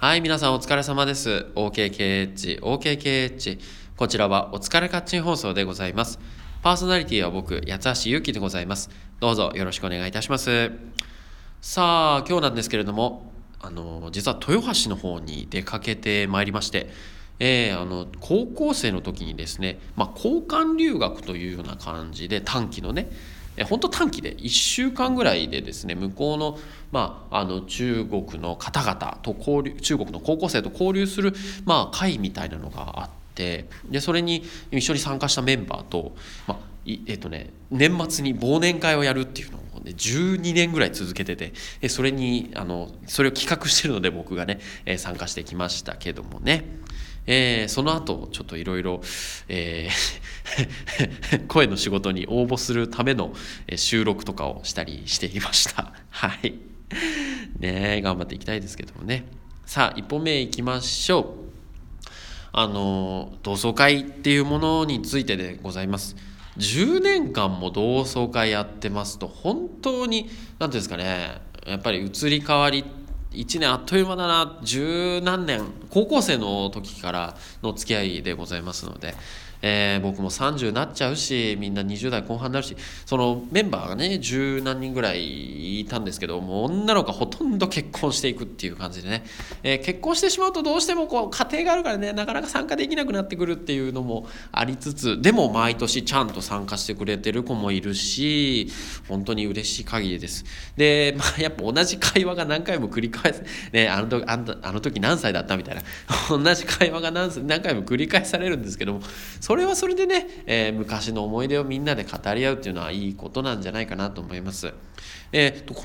はい、皆さんお疲れ様です。OKKH。こちらはお疲れカッチン放送でございます。パーソナリティは僕、八橋ゆうきでございます。どうぞよろしくお願いいたします。さあ、今日なんですけれども、実は豊橋の方に出かけてまいりまして、高校生の時にですね、交換留学というような感じで短期のね、本当短期で1週間ぐらいでですね、向こうの、中国の方々と交流、中国の高校生と交流する、会みたいなのがあって、でそれに一緒に参加したメンバーと、年末に忘年会をやるっていうのを、12年ぐらい続けてて、それを企画してるので僕がね、参加してきましたけどもね。その後ちょっといろいろ声の仕事に応募するための収録とかをしたりしていました。はい。ねえ、頑張っていきたいですけどもね。さあ、1本目いきましょう。同窓会っていうものについてでございます。10年間も同窓会やってますと、本当に何ていうんですかね、やっぱり移り変わりって1年あっという間だな、十何年、高校生の時からの付き合いでございますので、僕も30になっちゃうし、みんな20代後半になるし、そのメンバーがね十何人ぐらいいたんですけども、女の子がほとんど結婚していくっていう感じでね、結婚してしまうとどうしてもこう家庭があるからね、なかなか参加できなくなってくるっていうのもありつつ、でも毎年ちゃんと参加してくれてる子もいるし、本当に嬉しい限りです。で、やっぱ同じ会話が何回も繰り返すね、あの時何歳だったみたいな同じ会話が何回も繰り返されるんですけども、それはそれでね、昔の思い出をみんなで語り合うっていうのはいいことなんじゃないかなと思います。こ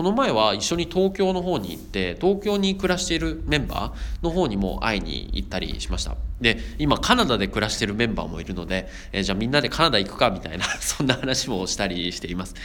の前は一緒に東京の方に行って、東京に暮らしているメンバーの方にも会いに行ったりしました。で、今カナダで暮らしているメンバーもいるので、じゃあみんなでカナダ行くかみたいなそんな話もしたりしています。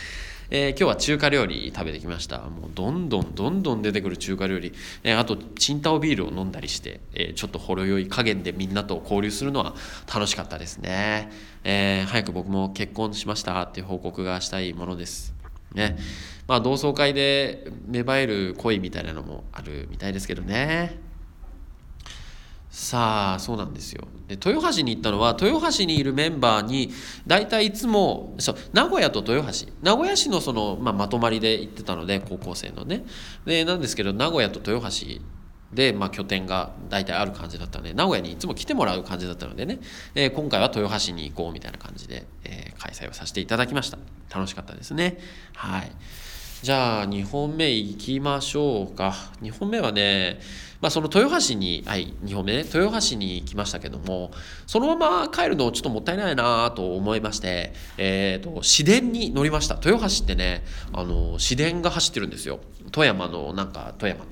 今日は中華料理食べてきました。もうどんどん出てくる中華料理、あとチンタオビールを飲んだりして、ちょっとほろ酔い加減でみんなと交流するのは楽しかったですね。早く僕も結婚しましたっていう報告がしたいものですね。同窓会で芽生える恋みたいなのもあるみたいですけどね。さあ、そうなんですよ。で、豊橋に行ったのは、豊橋にいるメンバーに大体いつも、名古屋と豊橋、名古屋市のその、まとまりで行ってたので、高校生のね、でなんですけど、名古屋と豊橋で、拠点が大体ある感じだったので、名古屋にいつも来てもらう感じだったのでね、今回は豊橋に行こうみたいな感じで、開催をさせていただきました。楽しかったですね。はい、じゃあ2本目いきましょうか。2本目はね、その豊橋に、2本目ね、豊橋に行きましたけども、そのまま帰るのちょっともったいないなと思いまして、市電に乗りました。豊橋ってね、市電が走ってるんですよ。富山と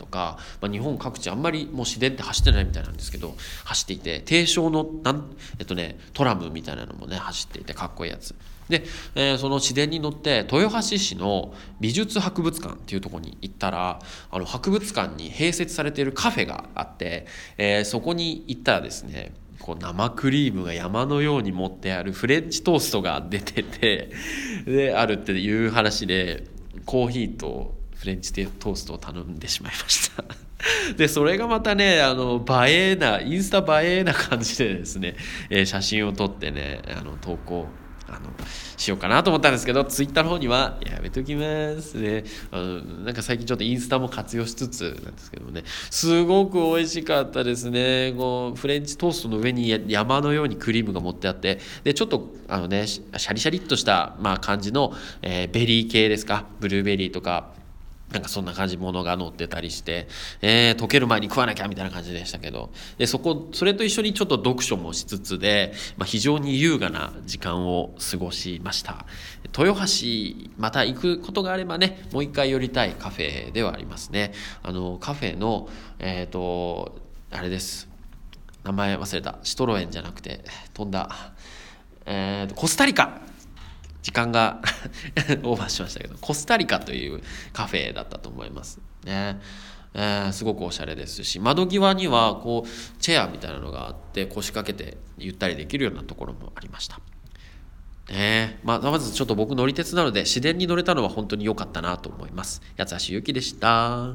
か、日本各地あんまりもう市電って走ってないみたいなんですけど、走っていて、定商のトラムみたいなのもね走っていて、かっこいいやつで、その市電に乗って豊橋市の美術博物館っていうところに行ったら、博物館に併設されているカフェがあって、そこに行ったらですね、こう生クリームが山のように盛ってあるフレンチトーストが出ててであるっていう話で、コーヒーとフレンチトーストを頼んでしまいましたで、それがまたね、インスタ映えな感じでですね、写真を撮ってね、投稿しようかなと思ったんですけど、ツイッターの方にはやめときますね。なんか最近ちょっとインスタも活用しつつなんですけどね、すごく美味しかったですね。こうフレンチトーストの上に山のようにクリームが盛ってあって、でちょっとシャリシャリっとした、感じの、ベリー系ですか、ブルーベリーとかなんかそんな感じものが乗ってたりして、溶ける前に食わなきゃみたいな感じでしたけど、でそれと一緒にちょっと読書もしつつで、非常に優雅な時間を過ごしました。豊橋また行くことがあればね、もう一回寄りたいカフェではありますね。カフェのあれです、名前忘れた、シトロエンじゃなくて飛んだ、コスタリカ、時間がオーバーしましたけど、コスタリカというカフェだったと思いますね。すごくおしゃれですし、窓際にはこうチェアみたいなのがあって、腰掛けてゆったりできるようなところもありました。まずちょっと僕乗り鉄なので、市電に乗れたのは本当に良かったなと思います。八橋ゆうきでした。